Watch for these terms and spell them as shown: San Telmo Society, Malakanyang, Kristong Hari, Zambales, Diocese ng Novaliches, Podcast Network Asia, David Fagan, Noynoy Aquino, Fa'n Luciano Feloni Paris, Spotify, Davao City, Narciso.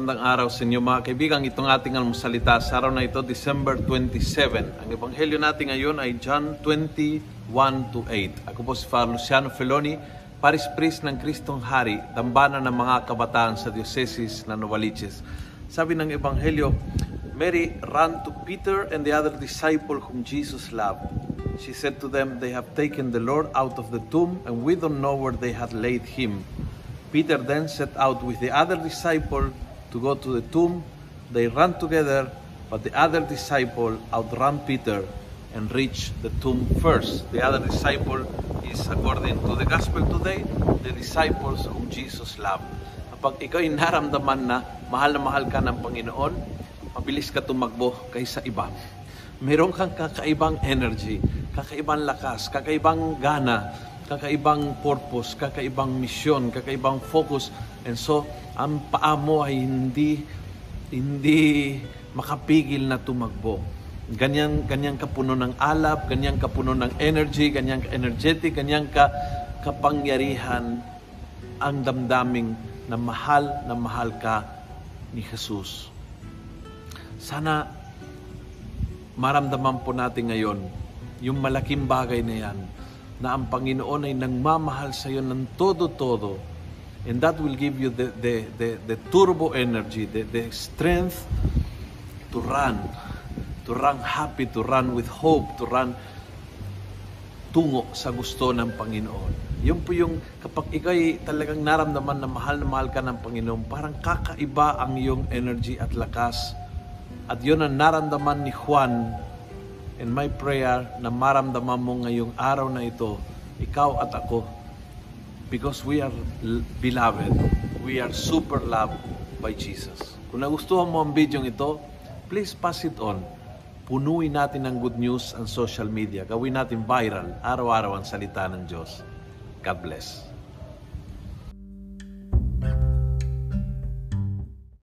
Magandang araw sa inyo mga kaibigan. Itong ating almusalita sa araw na ito, December 27. Ang ebanghelyo natin ngayon ay John 21:8. Ako po si Fa'n Luciano Feloni, Paris Priest ng Kristong Hari, dambana ng mga kabataan sa Diocese ng Novaliches. Sabi ng ebanghelyo, Mary ran to Peter and the other disciple whom Jesus loved. She said to them, "They have taken the Lord out of the tomb and we don't know where they had laid him." Peter then set out with the other disciple to go to the tomb. They ran together, but the other disciple outran Peter and reached the tomb first. The other disciple is, according to the gospel today, the disciples whom Jesus loved. Kapag ikaw ay naramdaman na mahal ka ng Panginoon, mabilis ka tumakbo kaysa iba. Meron kang kakaibang energy, kakaibang lakas, kakaibang gana, kakaibang purpose, kakaibang misyon, kakaibang focus. And so, ang paa mo ay hindi makapigil na tumakbo. Ganyan kapuno ng alab, ganyan kapuno ng energy, ganyan ka-energetic, ganyan kapangyarihan ang damdaming na mahal ka ni Jesus. Sana maramdaman po natin ngayon yung malaking bagay na yan, na ang Panginoon ay nagmamahal sa iyo ng todo-todo. And that will give you the turbo energy, the strength to run happy, to run with hope, to run tungo sa gusto ng Panginoon. Yun po yung kapag ikaw ay talagang naramdaman na mahal ka ng Panginoon, parang kakaiba ang iyong energy at lakas. At yun ang naramdaman ni Juan. And my prayer na maramdaman mo ngayong araw na ito, ikaw at ako, because we are beloved, we are super loved by Jesus. Kung nagustuhan mo ang video ito, please pass it on. Punuin natin ng good news ang social media. Gawin natin viral, araw-araw ang salita ng Diyos. God bless.